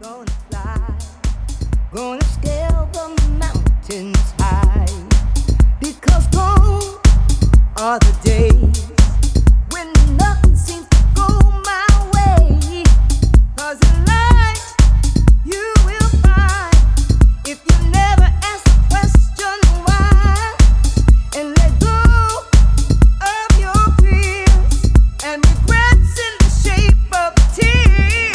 gonna fly, gonna scale the mountains high, because gone are the days when nothing seems to go my way, 'cause in life you will find, if you never ask the question why, and let go of your fears and regrets in the shape of tears.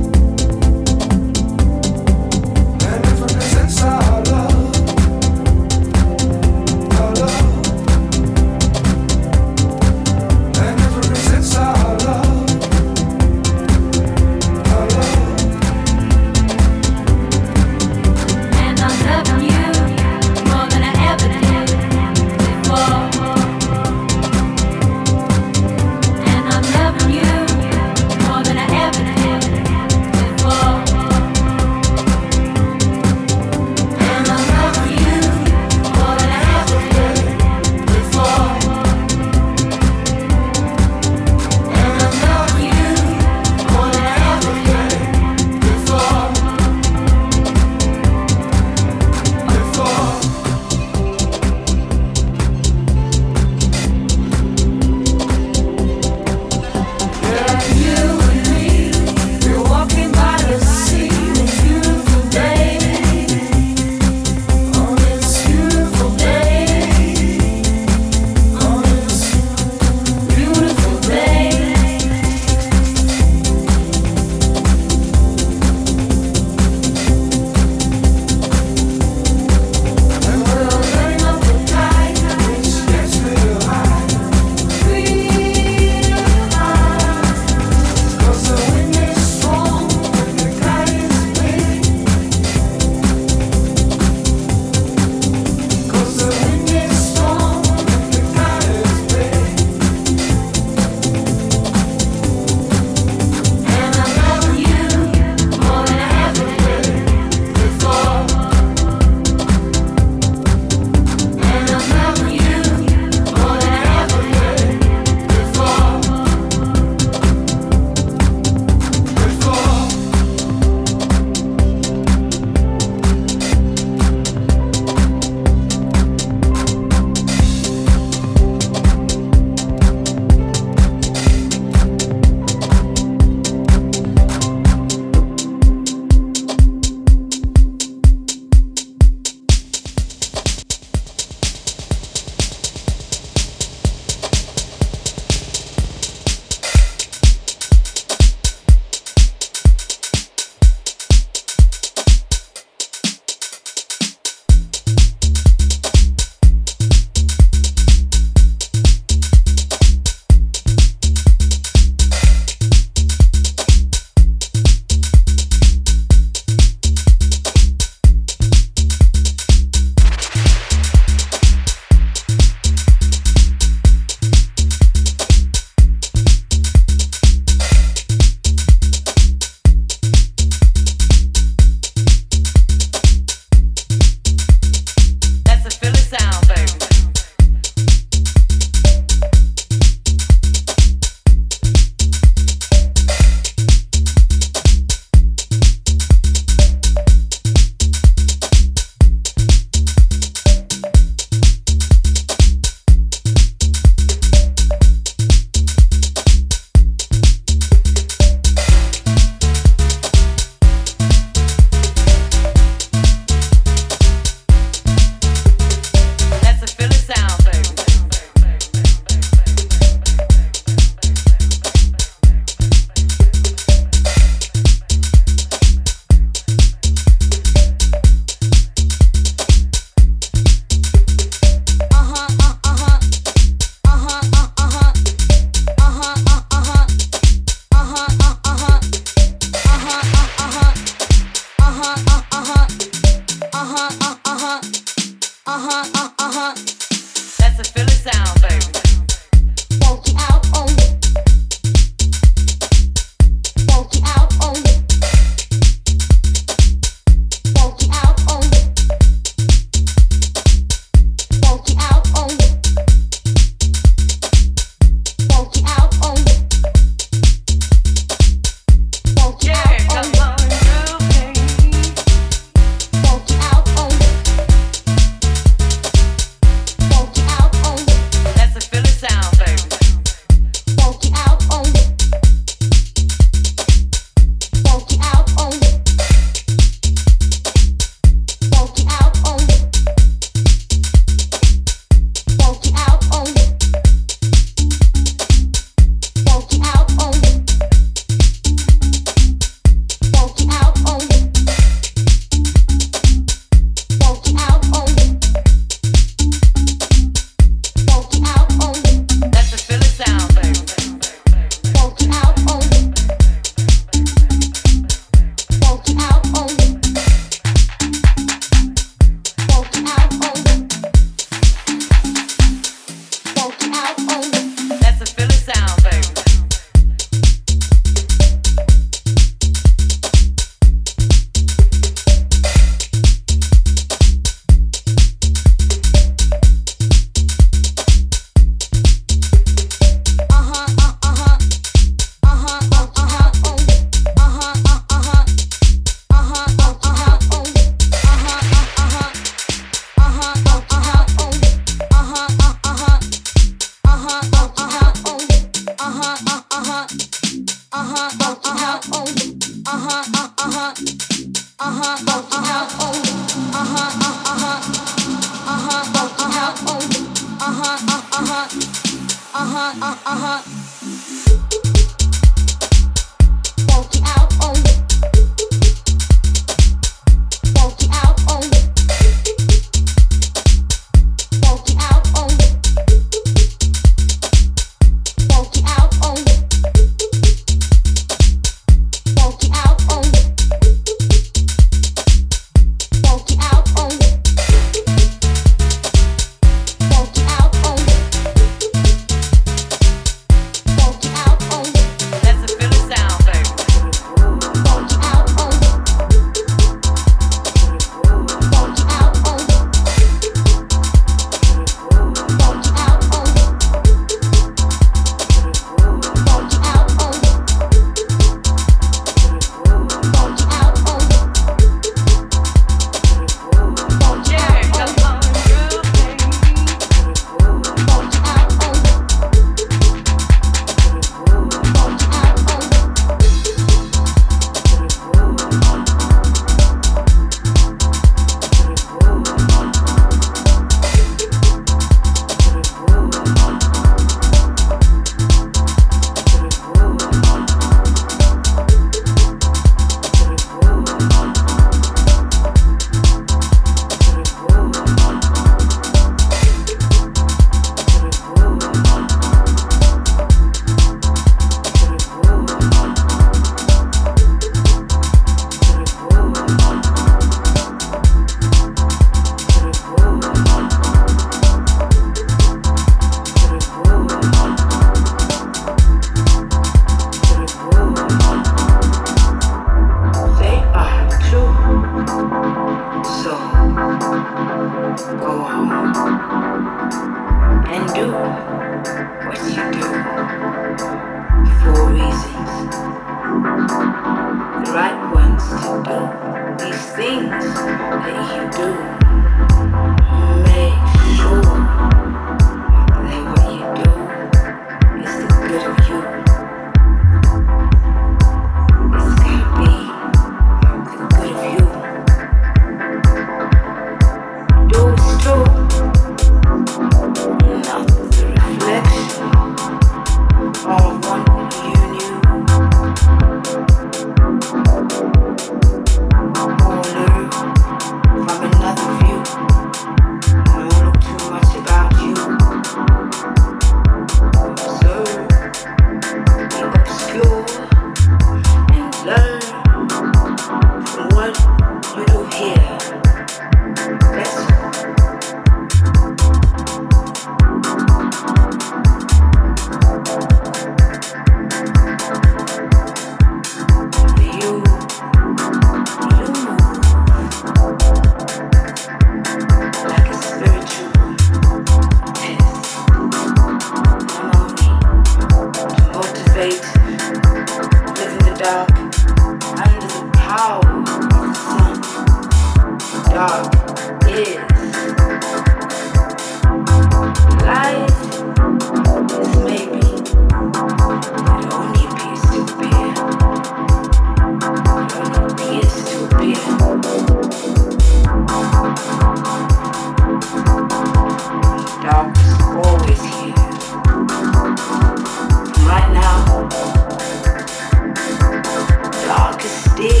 Darkest day,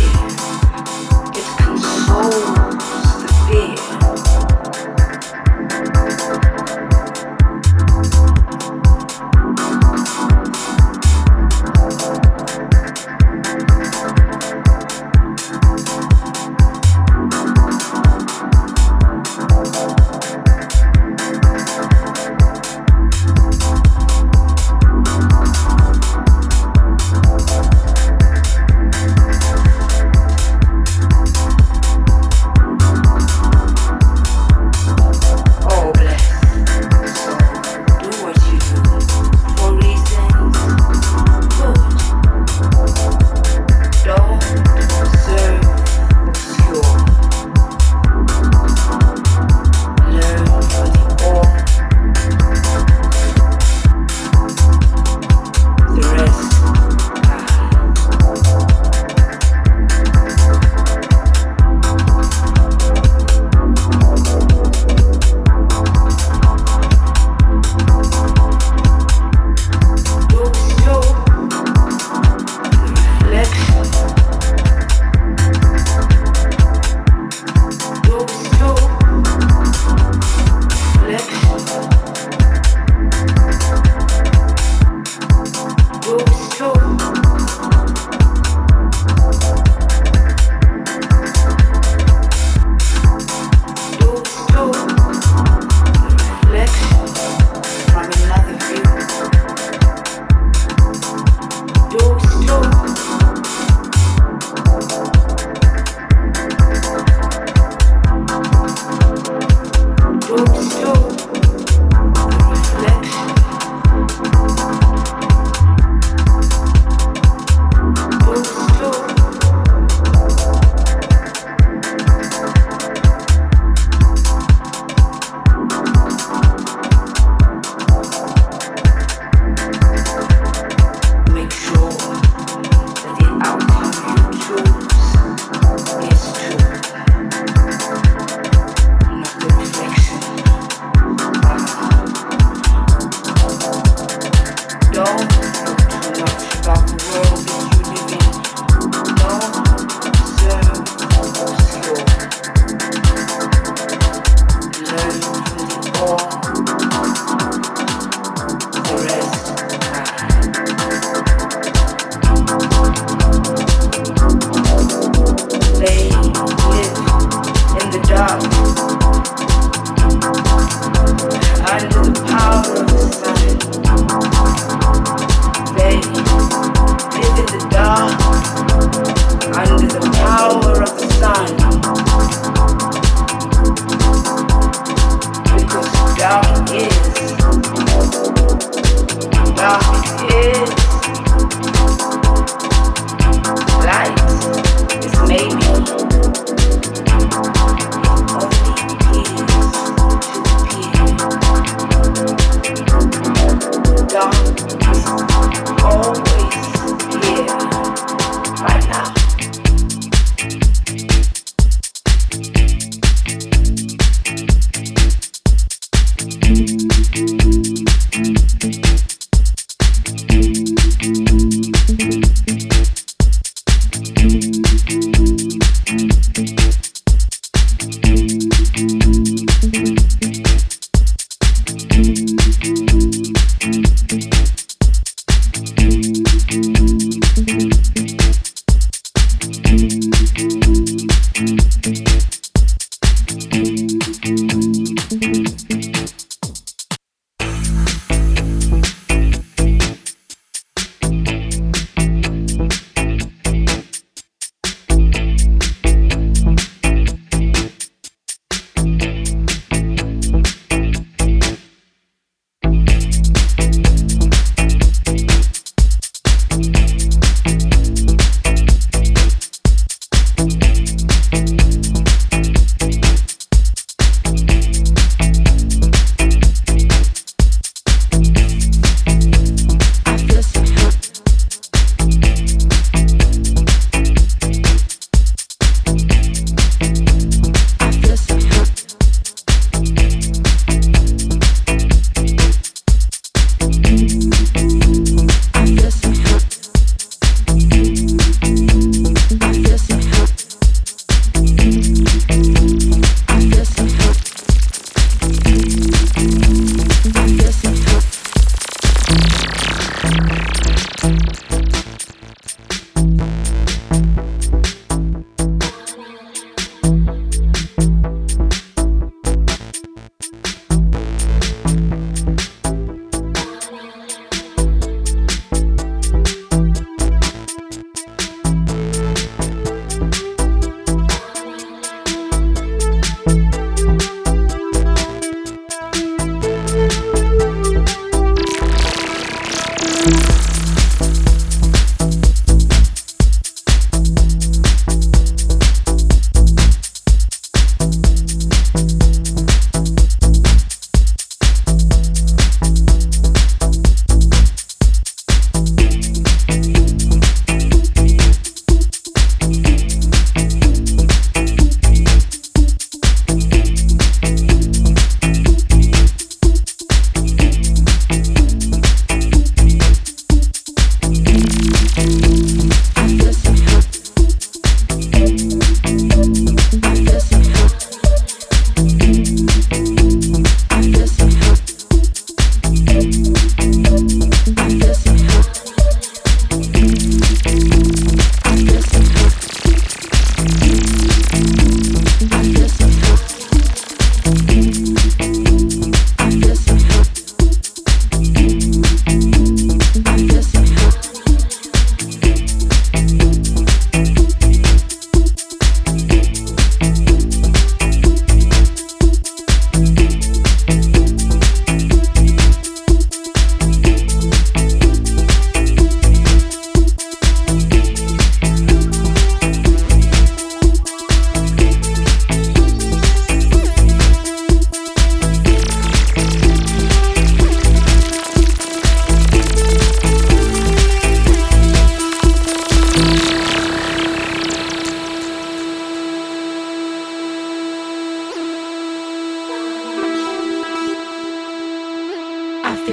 it consoles the fear.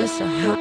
just a hot.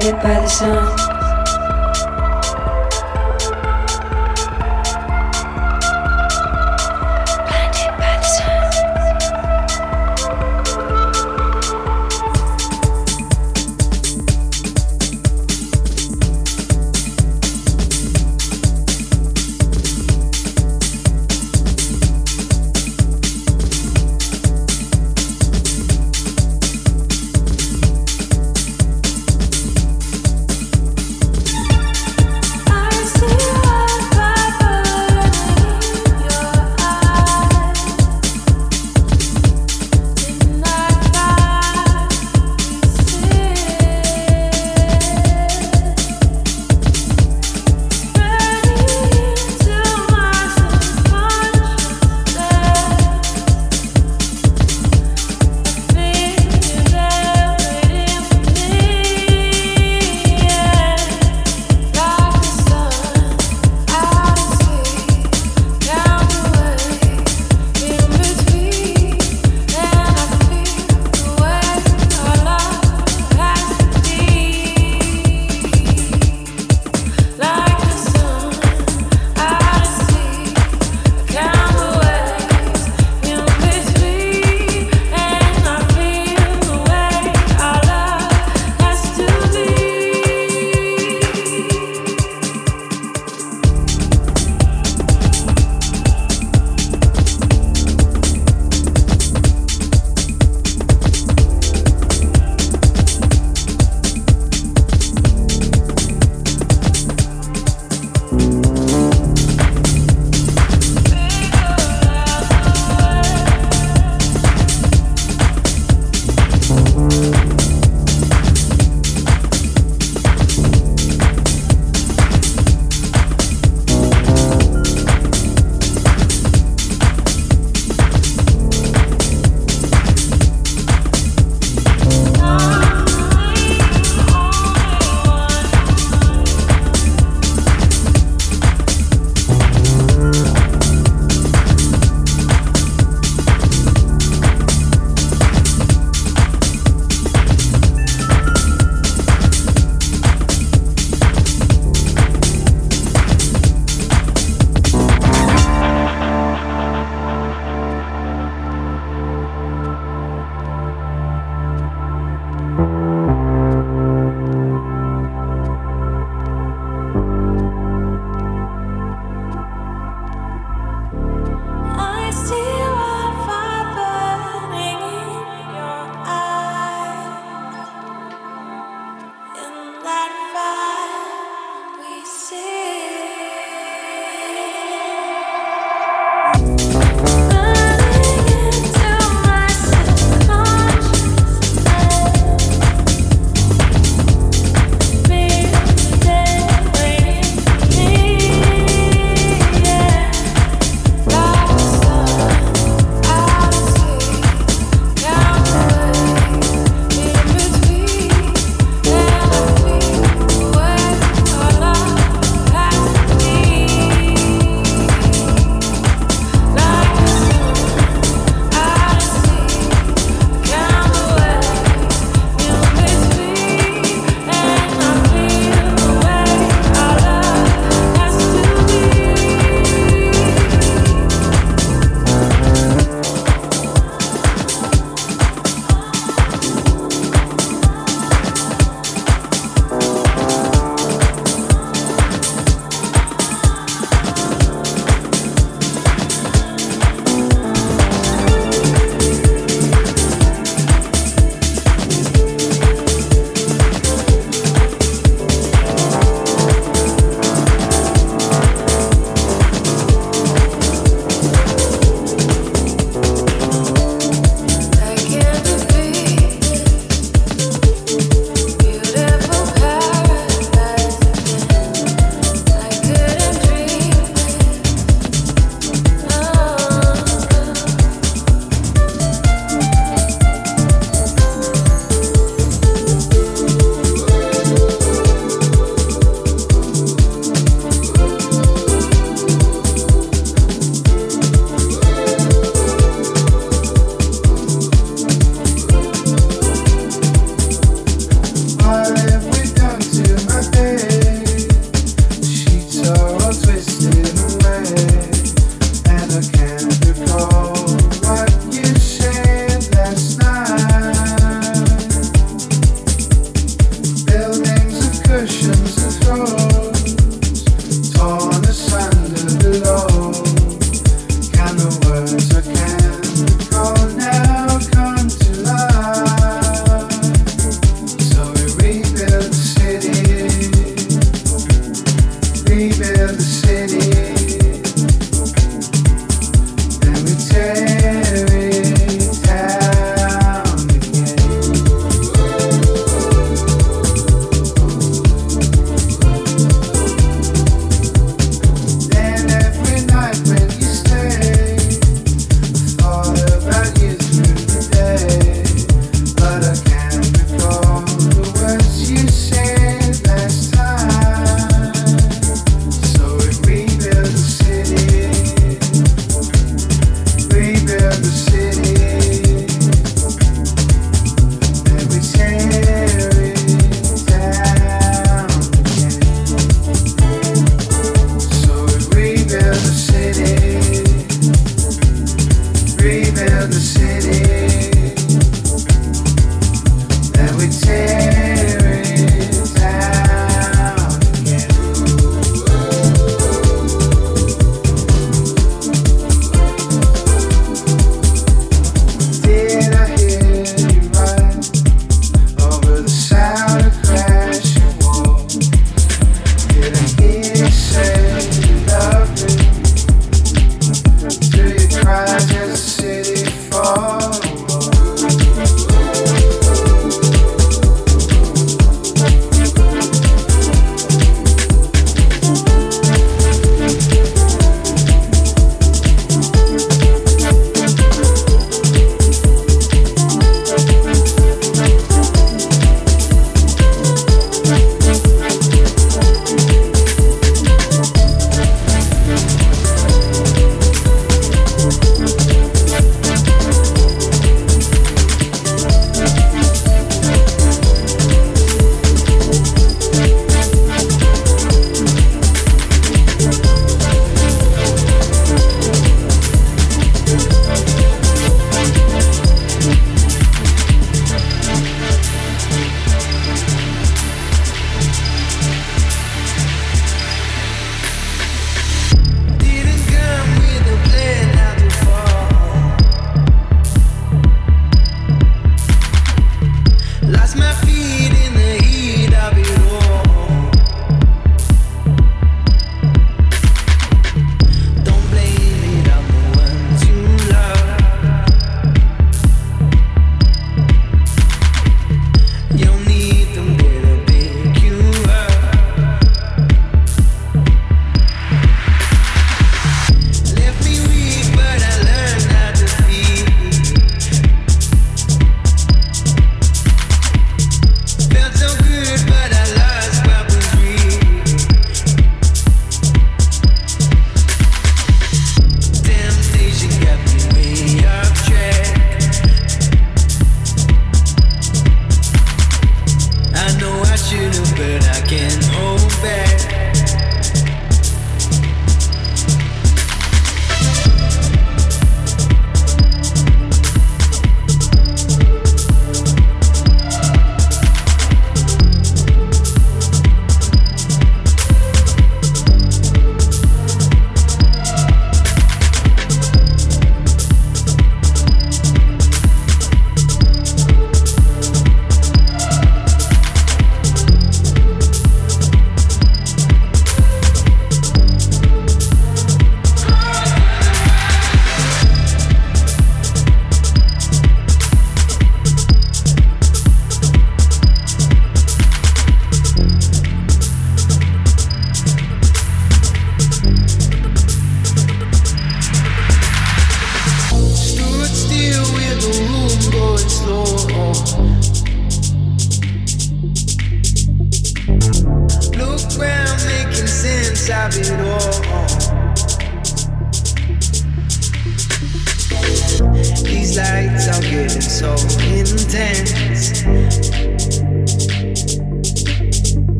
blinded by the sun.